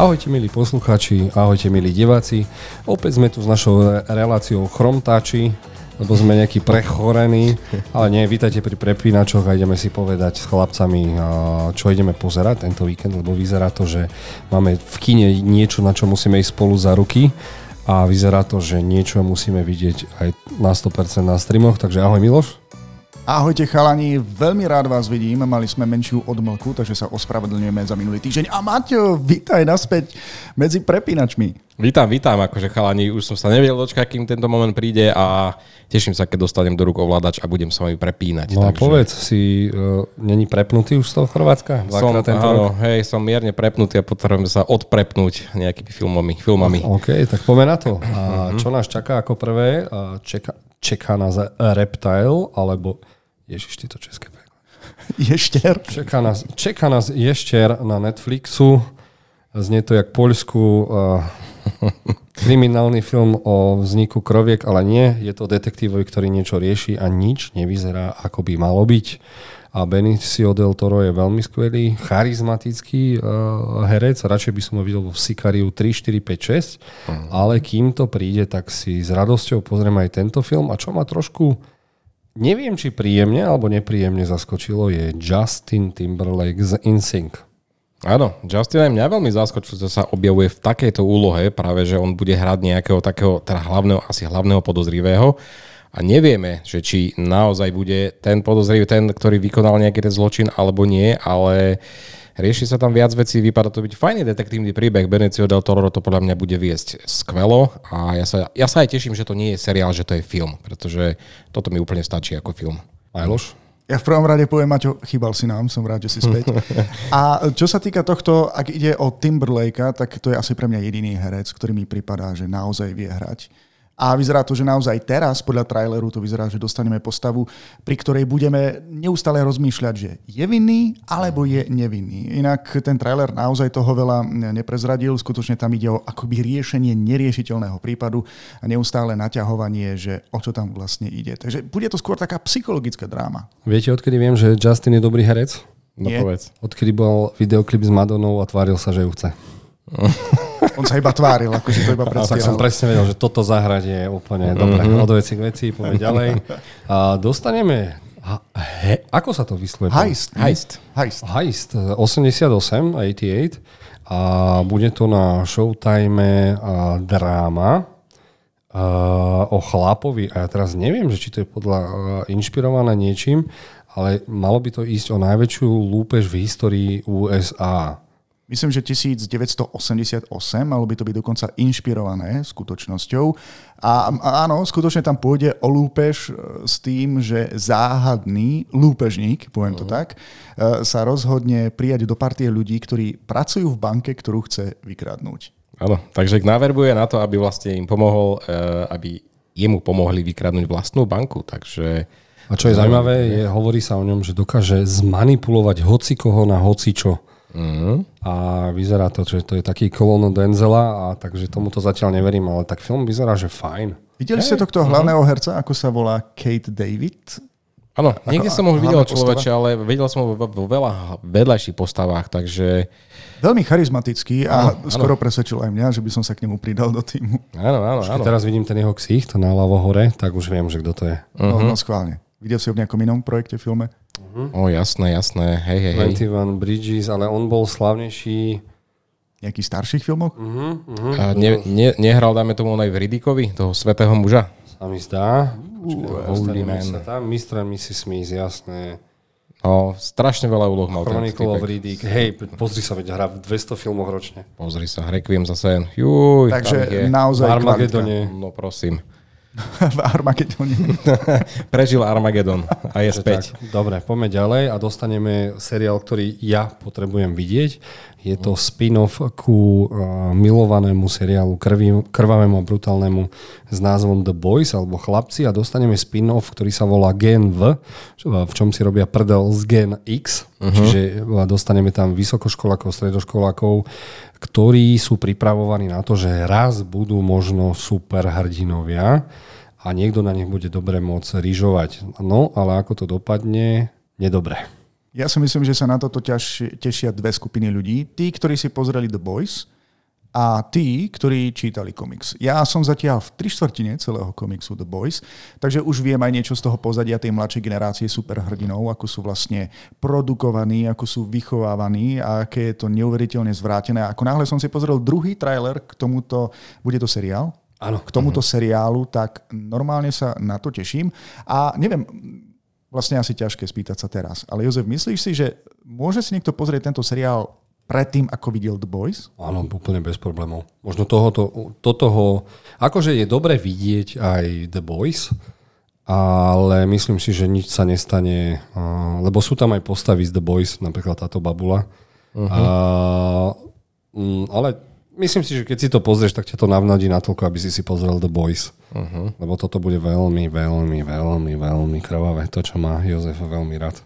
Ahojte milí poslucháči, ahojte milí diváci. Opäť sme tu s našou reláciou Chromtáči, lebo sme nejaký prechorení, ale nie, vítajte pri prepínačoch a ideme si povedať s chlapcami, čo ideme pozerať tento víkend, lebo vyzerá to, že máme v kine niečo, na čo musíme ísť spolu za ruky a vyzerá to, že niečo musíme vidieť aj na 100% na streamoch, takže ahoj Miloš. Ahojte chalani, veľmi rád vás vidím, mali sme menšiu odmlku, takže sa ospravedlňujeme za minulý týždeň. A Maťo, vítaj naspäť medzi prepínačmi. Vítam, akože chalani, už som sa nevedel dočkať, kým tento moment príde a teším sa, keď dostanem do rúk ovládač a budem sa vami prepínať. No takže... povedz, si není prepnutý už z toho Chorvátska? Áno, som mierne prepnutý a potrebujem sa odprepnúť nejakými filmami. OK, tak poďme na to. A čo nás čaká ako prvé? Čeká nás Reptile, alebo... Ježiš, ty to české peklo. Ještier? Čeká nás Ještier na Netflixu. Znie to jak poľskú kriminálny film o vzniku kroviek, ale nie. Je to detektív, ktorý niečo rieši a nič nevyzerá, ako by malo byť. A Benicio Del Toro je veľmi skvelý, charizmatický herec. Radšej by som ho videl v Sicariu 3, 4, 5, 6. Ale kým to príde, tak si s radosťou pozriem aj tento film. A čo ma trošku, neviem, či príjemne alebo nepríjemne zaskočilo, je Justin Timberlake z InSync. Áno, Justin aj mňa veľmi zaskočil, že sa objavuje v takejto úlohe, práve že on bude hrať nejakého takého, teda hlavného podozrivého. A nevieme, že či naozaj bude ten podozrivý, ten, ktorý vykonal nejaký ten zločin, alebo nie, ale rieši sa tam viac vecí, vypadá to byť fajný detektívny príbeh. Benicio Del Toro to podľa mňa bude viesť skvelo a ja sa aj teším, že to nie je seriál, že to je film, pretože toto mi úplne stačí ako film. Majloš? Ja v prvom rade poviem, Maťo, chýbal si nám, som rád, že si späť. A čo sa týka tohto, ak ide o Timberlakea, tak to je asi pre mňa jediný herec, ktorý mi pripadá, že naozaj vie hrať. A vyzerá to, že naozaj teraz, podľa traileru, to vyzerá, že dostaneme postavu, pri ktorej budeme neustále rozmýšľať, že je vinný, alebo je nevinný. Inak ten trailer naozaj toho veľa neprezradil. Skutočne tam ide o akoby riešenie neriešiteľného prípadu a neustále naťahovanie, že o čo tam vlastne ide. Takže bude to skôr taká psychologická dráma. Viete, odkedy viem, že Justin je dobrý herec? No povedz. Odkedy bol videoklip s Madonou a tváril sa, že ju chce. On sa iba tváril, ako si to iba predstieral. Tak som presne vedel, že toto zahrať je úplne dobré. Od veci k veci, poďme ďalej. A dostaneme... Ako sa to vyslovuje? Heist. 88. A bude to na Showtime dráma o chlapovi. A ja teraz neviem, že či to je podľa inšpirované niečím, ale malo by to ísť o najväčšiu lúpež v histórii USA. Myslím, že 1988, malo by to byť dokonca inšpirované skutočnosťou. A áno, skutočne tam pôjde o lúpež s tým, že záhadný lúpežník, poviem to tak, sa rozhodne prijať do partie ľudí, ktorí pracujú v banke, ktorú chce vykradnúť. Áno, takže naverbuje na to, aby vlastne im pomohol, aby jemu pomohli vykradnúť vlastnú banku, takže... A čo je zaujímavé, je, hovorí sa o ňom, že dokáže zmanipulovať hocikoho na hocičo. A vyzerá to, že to je taký klon Denzela, a takže tomuto zatiaľ neverím, ale tak film vyzerá, že fajn. Videli ste tohto hlavného herca, ako sa volá Kate David? Áno, niekde som ho videl človeče, ale videl som ho vo veľa vedľajších postavách, takže... Veľmi charizmatický a skoro presvedčil aj mňa, že by som sa k nemu pridal do týmu. Áno. Teraz vidím ten jeho ksicht na ľavo hore, tak už viem, že kto to je. No schválne. Videl si ho v nejakom inom projekte, filme? Jasné. Hej. 21 Bridges, ale on bol slavnejší... Nejakých starších filmoch? Nehral, dáme tomu, on aj v Riddickovi, toho svätého muža? Sa mi zdá. Holy man. Mr. and Mrs. Smith, jasné. No, strašne veľa úloh mal ten typek. Chronicle of Riddick. Hej, pozri sa, veď hra v 200 filmoch ročne. Pozri sa, Requiem za sen. Takže naozaj kvalitka. No prosím. V Armagedone. Prežil Armagedon a je späť. Tak. Dobre, poďme ďalej a dostaneme seriál, ktorý ja potrebujem vidieť. Je to spin-off ku milovanému seriálu krvavému a brutálnemu s názvom The Boys alebo Chlapci a dostaneme spin-off, ktorý sa volá Gen V, v čom si robia prdel z Gen X. Čiže dostaneme tam vysokoškolákov, stredoškolákov, ktorí sú pripravovaní na to, že raz budú možno superhrdinovia a niekto na nich bude dobre môcť rižovať. No, ale ako to dopadne, nedobre. Ja si myslím, že sa na toto tešia dve skupiny ľudí. Tí, ktorí si pozreli The Boys a tí, ktorí čítali komiks. Ja som zatiaľ v 3/4 celého komiksu The Boys, takže už viem aj niečo z toho pozadia tej mladšej generácie superhrdinov, ako sú vlastne produkovaní, ako sú vychovávaní a aké je to neuveriteľne zvrátené. Ako náhle som si pozrel druhý trailer k tomuto, bude to seriál? Áno. K tomuto seriálu, tak normálne sa na to teším. A neviem, vlastne asi ťažké spýtať sa teraz, ale Jozef, myslíš si, že môže si niekto pozrieť tento seriál predtým, ako videl The Boys? Áno, úplne bez problémov. Možno toho... Akože je dobre vidieť aj The Boys, ale myslím si, že nič sa nestane, lebo sú tam aj postavy z The Boys, napríklad táto babula. Ale myslím si, že keď si to pozrieš, tak ťa to navnadí natoľko, aby si pozrel The Boys. Lebo toto bude veľmi krvavé. To, čo má Jozef veľmi rád.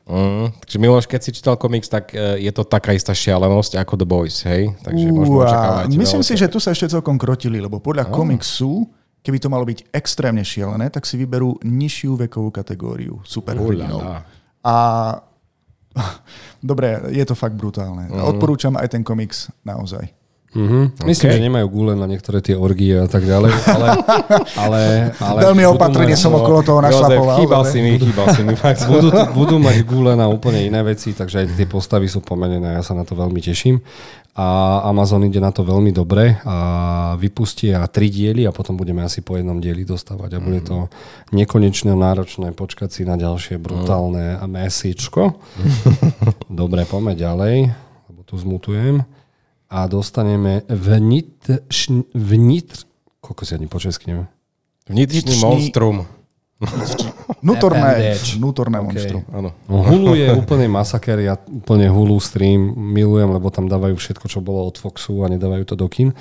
Takže Miloš, keď si čítal komiks, tak je to taká istá šialenosť ako The Boys, hej? Takže možno očakávať. Myslím si, že tu sa ešte celkom krotili, lebo podľa komiksu, keby to malo byť extrémne šialené, tak si vyberú nižšiu vekovú kategóriu superhrdinov. A dobre, je to fakt brutálne. Odporúčam aj ten komiks naozaj. Myslím, že nemajú gule na niektoré tie orgie a tak ďalej, ale veľmi opatrne som okolo toho našlapoval. Chýbal si mi. Fakt. Budú mať gule na úplne iné veci, takže aj tie postavy sú pomenené, ja sa na to veľmi teším. A Amazon ide na to veľmi dobre a vypustia 3 diely a potom budeme asi po 1 dieli dostávať a bude to nekonečne náročné počkať si na ďalšie brutálne mesičko. Dobre, poďme ďalej, lebo tu zmutujem. A dostaneme vnitřný monstrum. Vnútorné monstrum. Áno. Hulu je úplne masaker, ja úplne Hulu stream milujem, lebo tam dávajú všetko, čo bolo od Foxu a nedávajú to do kín.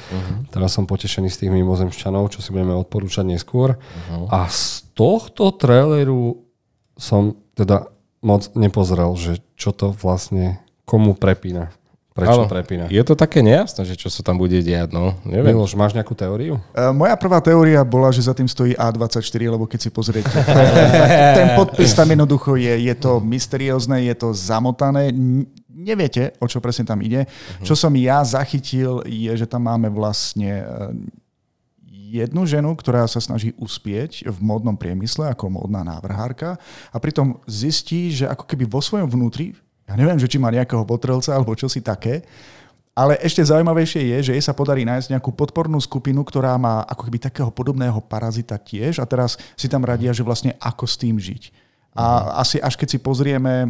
Teraz som potešený z tých mimozemšťanov, čo si budeme odporúčať neskôr. A z tohto traileru som teda moc nepozrel, že čo to vlastne komu prepína. Prečo prepína? Je to také nejasné, že čo sa tam bude diať, no. Neviem. Miloš, máš nejakú teóriu? Moja prvá teória bola, že za tým stojí A24, lebo keď si pozriete, ten podpis tam jednoducho je to mysteriózne, je to zamotané, neviete, o čo presne tam ide. Čo som ja zachytil, je, že tam máme vlastne jednu ženu, ktorá sa snaží uspieť v módnom priemysle ako módna návrhárka a pritom zistí, že ako keby vo svojom vnútri, ja neviem, že či má nejakého potrelca alebo čosi také, ale ešte zaujímavejšie je, že jej sa podarí nájsť nejakú podpornú skupinu, ktorá má ako keby takého podobného parazita tiež a teraz si tam radia, že vlastne ako s tým žiť. A asi až keď si pozrieme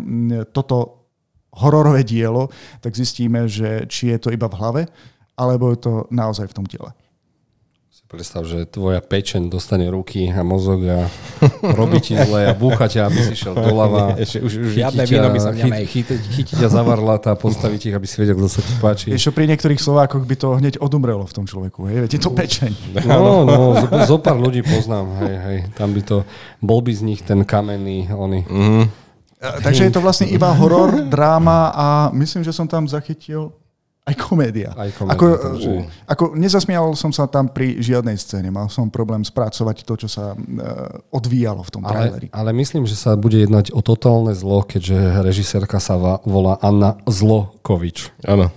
toto hororové dielo, tak zistíme, že či je to iba v hlave, alebo je to naozaj v tom tele. Predstav, že tvoja pečeň dostane ruky a mozog a robí ti zle a búcha ťa, aby si šiel doľava. Chytí ťa za varlat a postaví ti, aby si vedel, kto sa ti páči. Ešte pri niektorých Slovákoch by to hneď odumrelo v tom človeku. Hej? Viete, to pečeň. No, zo pár ľudí poznám. Hej. Tam by to... Bol by z nich ten kamenný, oný. Takže je to vlastne iba horor, dráma a myslím, že som tam zachytil... Aj komédia. Ako nezasmial som sa tam pri žiadnej scéne. Mal som problém spracovať to, čo sa odvíjalo v tom traileri. Ale myslím, že sa bude jednať o totálne zlo, keďže režisérka sa volá Anna Zlokovič. Áno.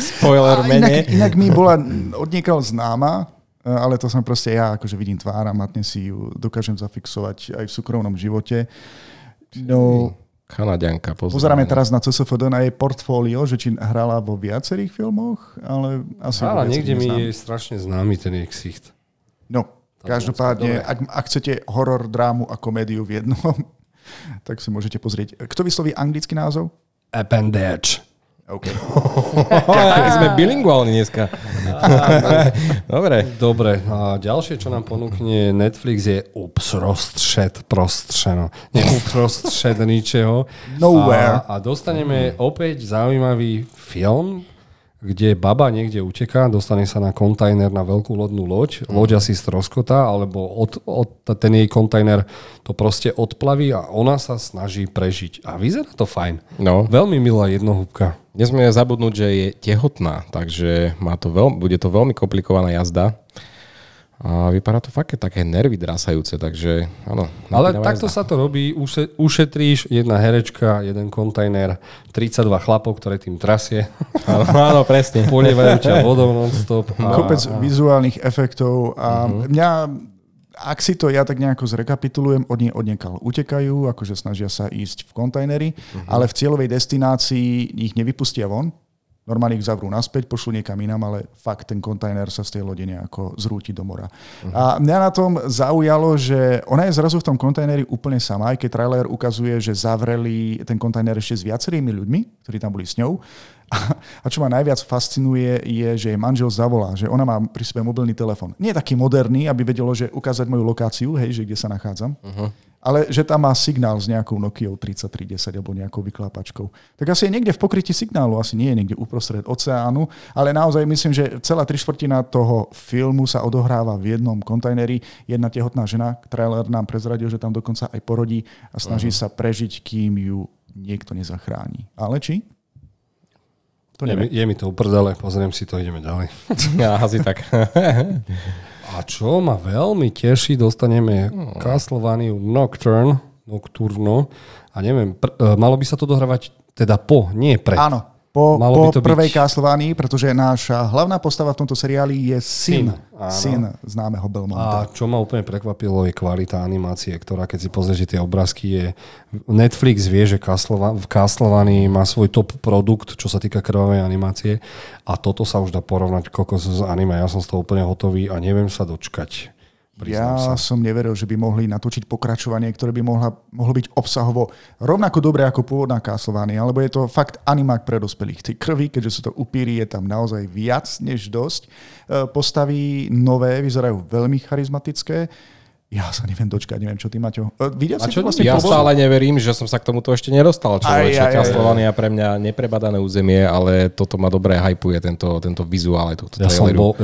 Spoiler mene. Inak mi bola odniekal známa, ale to som proste ja, akože vidím tvár a matne si ju dokážem zafixovať aj v súkromnom živote. No... Kanaďanka, pozeráme teraz na CSFD, na jej portfólio, že či hrala vo viacerých filmoch, ale asi... Hrála, niekde mi je strašne známy ten jej ksicht. No, každopádne, ak chcete horor, drámu a komédiu v jednom, tak si môžete pozrieť. Kto vysloví anglický názov? Appendage. OK. Ďakujem. Sme bilinguálni dneska. Dobre. A ďalšie, čo nám ponúkne Netflix, je uprostred ničeho. Nowhere. A dostaneme opäť zaujímavý film, kde baba niekde uteká, dostane sa na kontajner na veľkú lodnú loď, loď asi stroskotá, alebo ten jej kontajner to proste odplaví a ona sa snaží prežiť. A vyzerá to fajn. No. Veľmi milá jednohúbka. Nesmieme zabudnúť, že je tehotná, takže bude to veľmi komplikovaná jazda. A vypadá to fakt také nervy drásajúce, takže áno. Ale takto sa to robí, ušetríš jedna herečka, jeden kontajner, 32 chlapov, ktoré tým trasie. Áno, presne. Polievajú ťa vodou non-stop. Kopec vizuálnych efektov a mňa... Ak si to ja tak nejako zrekapitulujem, odniekal utekajú, akože snažia sa ísť v kontajneri, ale v cieľovej destinácii ich nevypustia von. Normálne ich zavrú naspäť, pošlú niekam inám, ale fakt ten kontajner sa z tej lode nejako zrúti do mora. A mňa na tom zaujalo, že ona je zrazu v tom kontajneri úplne sama, aj keď trailer ukazuje, že zavreli ten kontajner ešte s viacerými ľuďmi, ktorí tam boli s ňou. A čo ma najviac fascinuje, je, že jej manžel zavolá, že ona má pri sebe mobilný telefón. Nie taký moderný, aby vedelo, že ukázať moju lokáciu, hej, že kde sa nachádzam, ale že tam má signál s nejakou Nokiou 3310 alebo nejakou vyklápačkou. Tak asi je niekde v pokrytí signálu, asi nie je niekde uprostred oceánu, ale naozaj myslím, že celá 3/4 toho filmu sa odohráva v jednom kontajneri. Jedna tehotná žena, trailer nám prezradil, že tam dokonca aj porodí a snaží sa prežiť, kým ju niekto nezachráni. Ale či? Je mi to uprdele, pozriem si to, ideme ďalej. Asi tak. A čo ma veľmi teší, dostaneme Castlevania Nocturne a neviem, malo by sa to dohrávať teda po, nie pre. Áno, po prvej Castlevanii, pretože naša hlavná postava v tomto seriáli je syn známeho Belmonta. A čo ma úplne prekvapilo, je kvalita animácie, ktorá, keď si pozrieš tie obrázky, je... Netflix vie, že v Castlevanii má svoj top produkt, čo sa týka krvavej animácie, a toto sa už dá porovnať kokos z anime. Ja som z toho úplne hotový a neviem sa dočkať. Som neveril, že by mohli natočiť pokračovanie, ktoré by mohlo byť obsahovo rovnako dobré ako pôvodná Castlevania, alebo je to fakt animák pre dospelých. Tej krvi, keďže sú to upíry, je tam naozaj viac než dosť. Postavy nové vyzerajú veľmi charizmatické. Ja sa neviem dočkať, neviem, čo ty, Maťo. Ja stále neverím, že som sa k tomuto ešte nedostal. Človeče, Castlevania pre mňa neprebadané územie, ale toto ma dobre hypuje, tento vizuál. Ja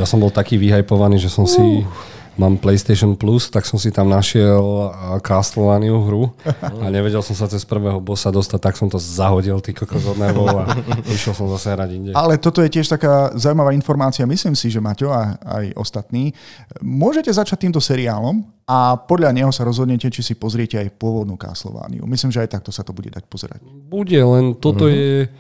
som bol taký vyhypovaný, že som si... Mám PlayStation Plus, tak som si tam našiel Castlevaniu hru a nevedel som sa cez prvého bossa dostať, tak som to zahodil od nervov a išiel som zase hrať inde. Ale toto je tiež taká zaujímavá informácia. Myslím si, že Maťo a aj ostatní môžete začať týmto seriálom a podľa neho sa rozhodnete, či si pozriete aj pôvodnú Castlevaniu. Myslím, že aj takto sa to bude dať pozerať. Bude, len toto je...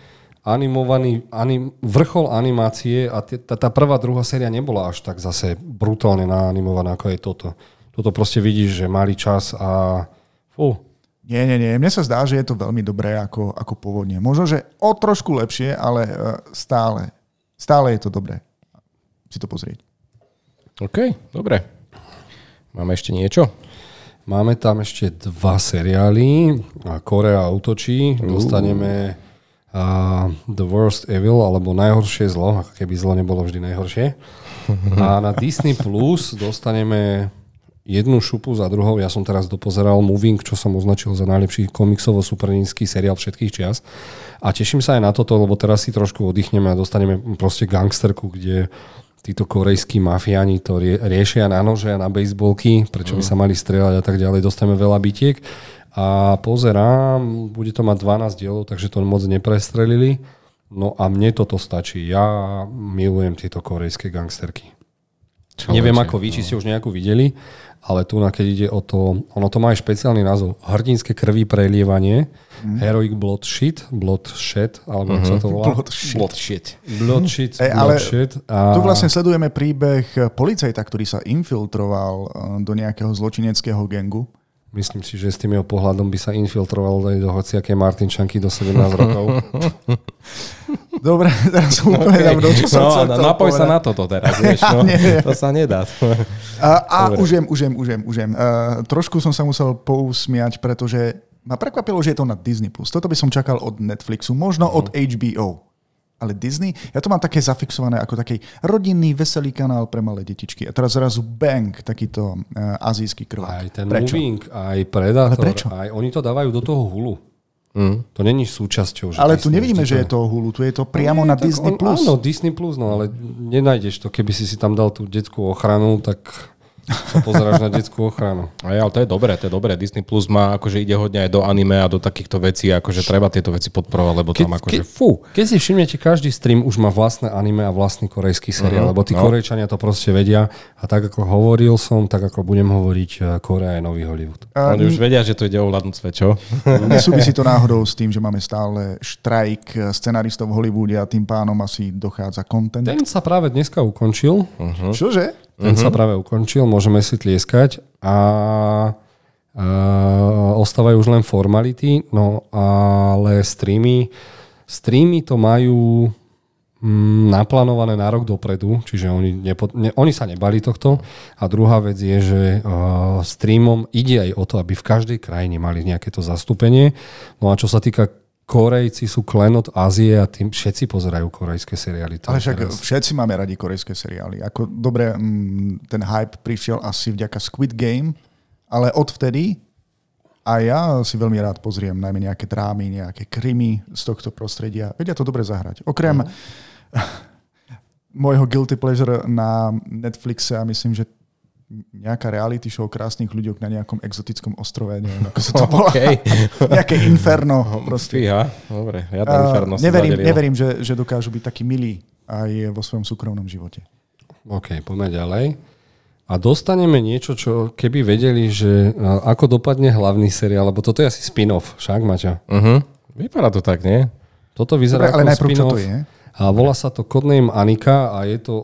vrchol animácie a tá prvá, druhá séria nebola až tak zase brutálne naanimovaná, ako je toto. Toto proste vidíš, že mali čas a... Nie. Mne sa zdá, že je to veľmi dobré ako pôvodne. Možno, že o trošku lepšie, ale stále je to dobré. Si to pozrieť. OK, dobre. Máme ešte niečo? Máme tam ešte 2 seriály. Korea útočí. Dostaneme... The Worst Evil, alebo najhoršie zlo, ako keby zlo nebolo vždy najhoršie. A na Disney Plus dostaneme jednu šupu za druhou. Ja som teraz dopozeral Moving, čo som označil za najlepší komiksovo-supernícky seriál všetkých čias. A teším sa aj na toto, lebo teraz si trošku oddychneme a dostaneme proste gangsterku, kde títo korejskí mafiáni to riešia na nože a na bejsbolky, prečo by sa mali strieľať a tak ďalej. Dostaneme veľa bitiek. A pozerám, bude to mať 12 dielov, takže to moc neprestrelili. No a mne toto stačí. Ja milujem tieto korejské gangsterky. Neviem ako vy, či ste už nejakú videli, ale tu, keď ide o to, ono to má aj špeciálny názov. Hrdinské krvi prelievanie, Heroic Bloodshed, alebo čo to volá? Bloodshed. Tu vlastne sledujeme príbeh policajta, ktorý sa infiltroval do nejakého zločineckého gangu. Myslím si, že s tým jeho pohľadom by sa infiltroval aj do hociaké Martinčanky do 17 rokov. Dobre, teraz úplne dám do čo som chcel. Napoj sa na toto teraz, vieš. No, to sa nedá. Už jem. Trošku som sa musel pousmiať, pretože ma prekvapilo, že je to na Disney+. Toto by som čakal od Netflixu, možno od HBO. Ale Disney, ja to mám také zafixované ako taký rodinný, veselý kanál pre malé detičky. A teraz zrazu bang, takýto azijský krvák. Aj ten Moving, aj Predator. Ale prečo? Aj oni to dávajú do toho Hulu. To není súčasťou. Že ale Disney, tu nevidíme, že je to Hulu, tu je to priamo na Disney+. Áno, Disney+, no ale nenájdeš to. Keby si tam dal tú detskú ochranu, tak... sa pozeráš na detskú ochranu. Aj, ale to je dobré, to je dobré. Disney Plus má, akože ide hodne aj do anime a do takýchto vecí, akože treba tieto veci podporovať, lebo tam akože fú. Keď si všimnete, každý stream už má vlastné anime a vlastný korejský seriál, lebo tí Korejčania to proste vedia a tak ako hovoril som, tak ako budem hovoriť, Korea je nový Hollywood. Oni už vedia, že to ide ovládnuť svet, čo? Nesúvisí to náhodou s tým, že máme stále štrajk scenaristov v Hollywoode a tým pánom asi dochádza kontent. Ten sa práve dneska ukončil. Čože? Ten sa práve ukončil, môžeme si tlieskať a ostávajú už len formality, no ale streamy to majú naplánované na rok dopredu, čiže oni sa nebali tohto a druhá vec je, že streamom ide aj o to, aby v každej krajine mali nejaké to zastúpenie, no a čo sa týka Korejci sú klenot Ázie a tým všetci pozerajú korejské seriály. Ale však všetci máme radi korejské seriály. Ako dobre, ten hype prišiel asi vďaka Squid Game, ale odvtedy a ja si veľmi rád pozriem najmä nejaké drámy, nejaké krimi z tohto prostredia. Vedia to dobre zahrať. Okrem môjho guilty pleasure na Netflixe a myslím, že nejaká reality show krásnych ľuďok na nejakom exotickom ostrove, neviem, ako sa to volá. Okay. Nejaké inferno. Fíha, dobre. Ja tam inferno neverím, že dokážu byť takí milí aj vo svojom súkromnom živote. OK, poďme ďalej. A dostaneme niečo, čo keby vedeli, že ako dopadne hlavný seriál, lebo toto je asi spin-off, však, Maťa? Vypadá to tak, nie? Toto vyzerá dobre, ale ako spin-off. Čo to je? A volá sa to Codename: Annika a je to,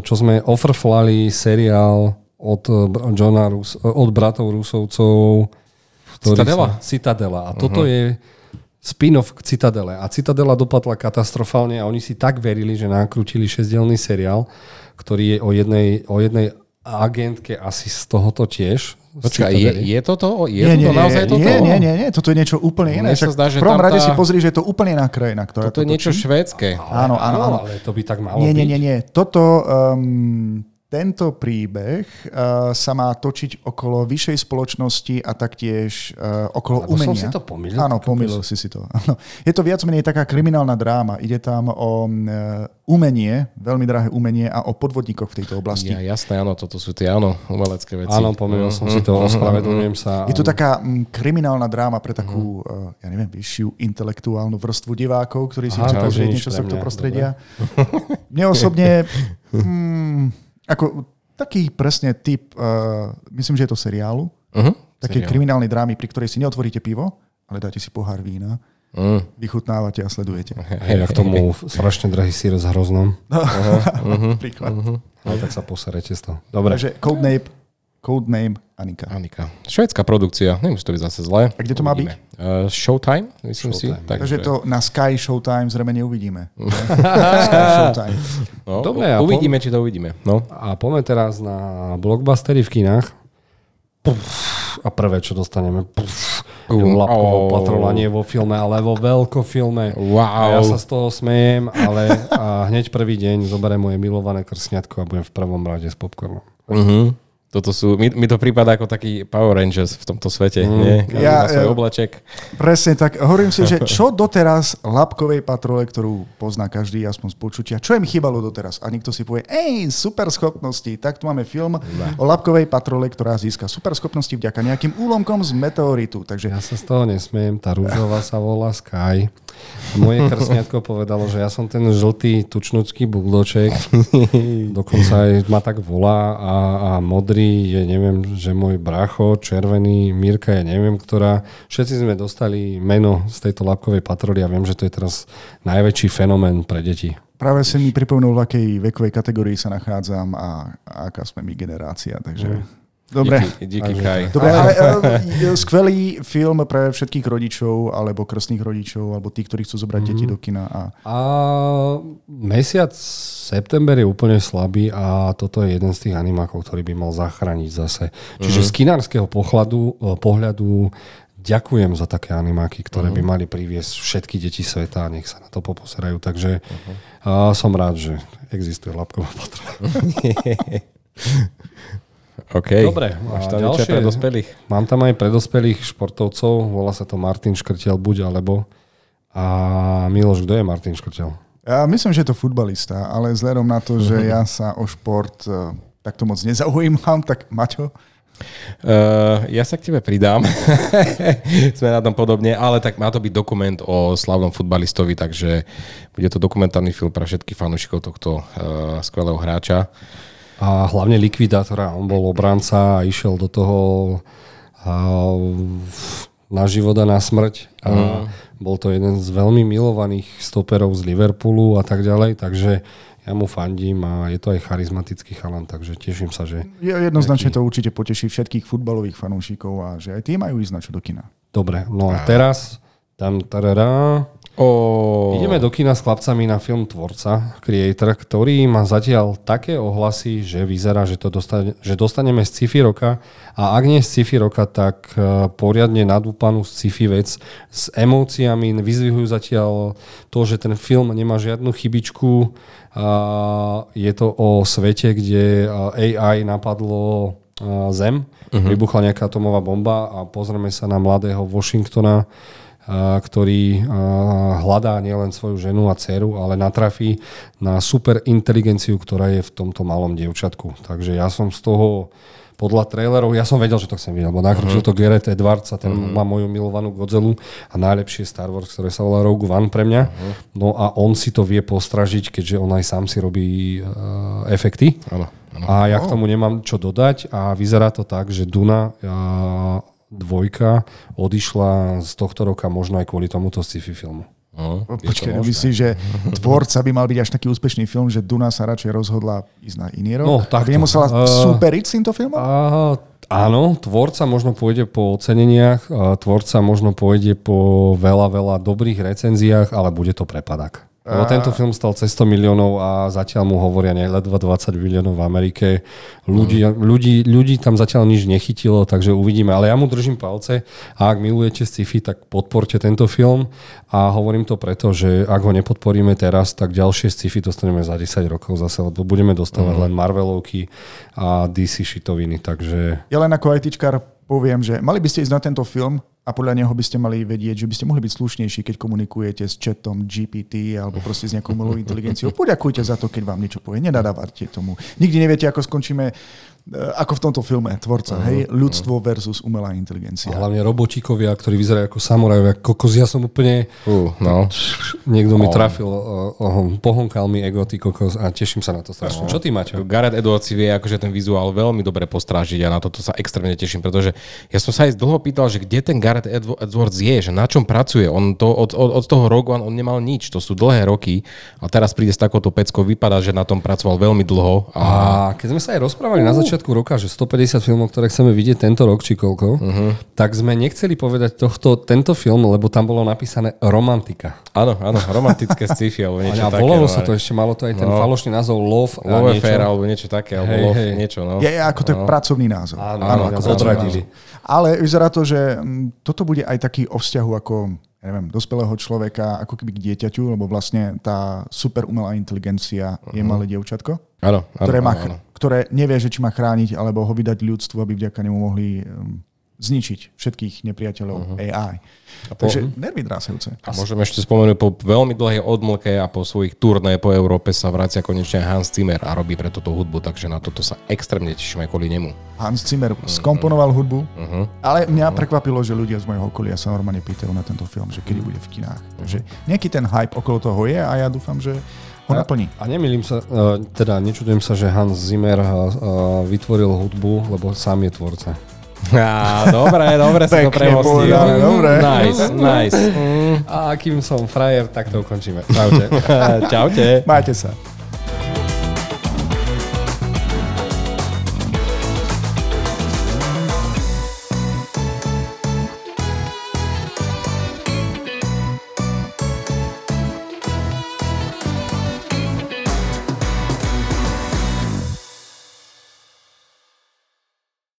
čo sme ofrflali seriál od bratov Rusovcov. Citadela. A toto je spin-off k Citadele. A Citadela dopadla katastrofálne a oni si tak verili, že nakrútili 6-dielný seriál, ktorý je o jednej agentke asi z tohoto tiež. Počkaj, je toto? Nie, toto je niečo úplne iné. V prvom rade si pozri, že je to úplne iná krajina. Toto je niečo švédske. Áno. Ale to by tak malo byť. Nie. Toto... Tento príbeh sa má točiť okolo vyššej spoločnosti a taktiež okolo umenia. Som si to pomýlil. Áno, pomýlil si to. Áno. Je to viac menej taká kriminálna dráma. Ide tam o umenie, veľmi drahé umenie a o podvodníkoch v tejto oblasti. Ja, jasné, áno, toto sú tie umelecké veci. Áno, pomýlil som si to, ospravedlňujem sa. Je to taká kriminálna dráma pre takú, ja neviem, vyššiu intelektuálnu vrstvu divákov, ktorí si chcú pozrieť niečo z tohto prostredia. Mne osobne... Ako taký presne typ, myslím, že je to seriálu, také kriminálnej drámy, pri ktorej si neotvoríte pivo, ale dáte si pohár vína, vychutnávate a sledujete. Hej, k tomu strašne drahý sír s hroznom. Príklad. Tak sa poserete z toho. Dobre. Takže Codename Annika. Švédska produkcia, nemusí to byť zase zlé. A kde to má byť? Showtime, myslím si. Takže to na Sky Showtime zrejme neuvidíme. Sky Showtime. No, dobre, uvidíme, či to uvidíme. No. A poďme teraz na blockbustery v kinách. A prvé, čo dostaneme, Lapkového patrola, nie vo filme, ale vo veľkofilme. Wow. Ja sa z toho smejem, ale hneď prvý deň zoberiem moje milované krsňatko a budem v prvom rade s popcornom. Toto sú, mi to prípada ako taký Power Rangers v tomto svete, nie? Ja, svoj oblaček. Presne tak. Hovorím si, že čo doteraz Lapkovej patrole, ktorú pozná každý, aspoň z počutia, čo im chýbalo doteraz? A niekto si povie, super schopnosti. Tak tu máme film o Lapkovej patrole, ktorá získa super schopnosti vďaka nejakým úlomkom z meteoritu. Takže... Ja sa z toho nesmiem, tá rúžová sa volá Sky. Moje krsňatko povedalo, že ja som ten žltý tučnúcky buldoček. Dokonca aj ma tak volá a modrý je, neviem, že môj bracho, červený, Mirka, ja neviem, ktorá. Všetci sme dostali meno z tejto Lapkovej patroly a viem, že to je teraz najväčší fenomén pre deti. Práve si mi pripomenul, v akej vekovej kategórii sa nachádzam a aká sme my generácia, takže... Dobre. Díky Kai. Dobre, ale skvelý film pre všetkých rodičov, alebo krstných rodičov, alebo tí, ktorí chcú zobrať deti do kina. A mesiac september je úplne slabý a toto je jeden z tých animákov, ktorý by mal zachrániť zase. Čiže z kinárskeho pohľadu ďakujem za také animáky, ktoré by mali priviesť všetky deti sveta a nech sa na to popozerajú. Takže som rád, že existuje Lapková patrola. Okay. Dobre, máš tam niečo pre dospelých? Mám tam aj pre dospelých športovcov, volá sa to Martin Škrtel: Buď, alebo. A Miloš, kto je Martin Škrtel? Ja myslím, že je to futbalista, ale vzhľadom na to, že ja sa o šport tak to moc nezaujímam, tak Maťo? Ja sa k tebe pridám. Sme na tom podobne, ale tak má to byť dokument o slavnom futbalistovi, takže bude to dokumentárny film pre všetkých fanúšikov tohto skvelého hráča. A hlavne likvidátora. On bol obranca a išiel do toho na život a na smrť. A bol to jeden z veľmi milovaných stoperov z Liverpoolu a tak ďalej, takže ja mu fandím a je to aj charizmatický chalan, takže teším sa, že... Jednoznačne to určite poteší všetkých futbalových fanúšikov a že aj tí majú ísť na čo do kina. Dobre, no a teraz tam ideme do kina s chlapcami na film Tvorca, Creator, ktorý má zatiaľ také ohlasy, že vyzerá, že dostaneme z sci-fi roka a ak nie z sci-fi roka, tak poriadne nadúpanú sci-fi vec s emóciami. Vyzvihujú zatiaľ to, že ten film nemá žiadnu chybičku. Je to o svete, kde AI napadlo Zem, vybuchla nejaká atomová bomba a pozrieme sa na mladého Washingtona, ktorý hľadá nielen svoju ženu a dceru, ale natrafí na superinteligenciu, ktorá je v tomto malom dievčatku. Takže ja som z toho podľa trailerov, ja som vedel, že to chcem vidieť, lebo nakrúčil to Gareth Edwards a ten má moju milovanú Godzillu a najlepšie Star Wars, ktoré sa volá Rogue One pre mňa. No a on si to vie postražiť, keďže on aj sám si robí efekty. Ano. A ja k tomu nemám čo dodať a vyzerá to tak, že Duna 2 odišla z tohto roka možno aj kvôli tomuto sci-fi filmu. Počkaj, myslíš, že Tvorca by mal byť až taký úspešný film, že Duna sa radšej rozhodla ísť na iný rok? No, takto. Aby nemusela superiť s týmto filmom? Áno, Tvorca možno pôjde po oceneniach, Tvorca možno pôjde po veľa dobrých recenziách, ale bude to prepadák. No, tento film stal cez 100 miliónov a zatiaľ mu hovoria ledva 20 miliónov v Amerike. Ľudí tam zatiaľ nič nechytilo, takže uvidíme. Ale ja mu držím palce a ak milujete sci-fi, tak podporte tento film a hovorím to preto, že ak ho nepodporíme teraz, tak ďalšie sci-fi dostaneme za 10 rokov zase, lebo budeme dostávať len Marvelovky a DC šitoviny. Takže... Ja len ako ITčkar poviem, že mali by ste ísť na tento film, a podľa neho by ste mali vedieť, že by ste mohli byť slušnejší, keď komunikujete s chatom GPT alebo proste s nejakou umelou inteligenciou. Poďakujte za to, keď vám niečo povie. Nenadávajte tomu. Nikdy neviete, ako skončíme, ako v tomto filme Tvorca. Hej? Ľudstvo versus umelá inteligencia. A hlavne robotíkovia, ktorí vyzerajú ako samurajovia. Kokos, ja som úplne... Niekto mi trafil, pohonkal mi ego, ty kokos, a teším sa na to strašne. Čo ty, Maťo? Gareth Edwards vie akože ten vizuál veľmi dobre postrážiť a na toto sa extrémne teším, pretože ja som sa aj dlho pýtal, že kde ten Gareth Edwards je, že na čom pracuje. On to, od toho Rogue One on nemal nič, to sú dlhé roky a teraz príde s takouto peckou, vypadá, že na tom pracoval veľmi dlho. A keď sme sa aj rozprávali na začiatku roka, že 150 filmov, ktoré chceme vidieť tento rok či koľko, tak sme nechceli povedať tento film, lebo tam bolo napísané romantika. Áno, romantické sci-fi alebo niečo také. A volalo sa to ešte, malo to aj ten falošný názov Love Affair alebo niečo také, alebo Love niečo. No. Je ako to je pracovný názov. Áno, ako odradili. Ale vyzerá to, že toto bude aj taký o vzťahu ako, neviem, dospelého človeka, ako keby k dieťaťu, lebo vlastne tá super umelá inteligencia je malé dievčatko, ktoré nevie, že či má chrániť, alebo ho vydať ľudstvu, aby vďaka nemu mohli zničiť všetkých nepriateľov AI. Takže nervy drásajúce. A môžeme ešte spomenúť, po veľmi dlhej odmlke a po svojich turné po Európe sa vracia konečne Hans Zimmer a robí pre túto hudbu, takže na toto sa extrémne tešíme kvôli nemu. Hans Zimmer skomponoval hudbu, ale mňa prekvapilo, že ľudia z mojho okolia sa normálne pýtajú na tento film, že kedy bude v kinách. Takže nejaký ten hype okolo toho je a ja dúfam, že ho naplní. A nemýlim sa, teda nečudujem sa, že Hans Zimmer vytvoril hudbu, lebo sám je tvorca. Dobre som to premostil. Nice. A kým som frajer, tak to ukončíme. Čaute. Máte sa.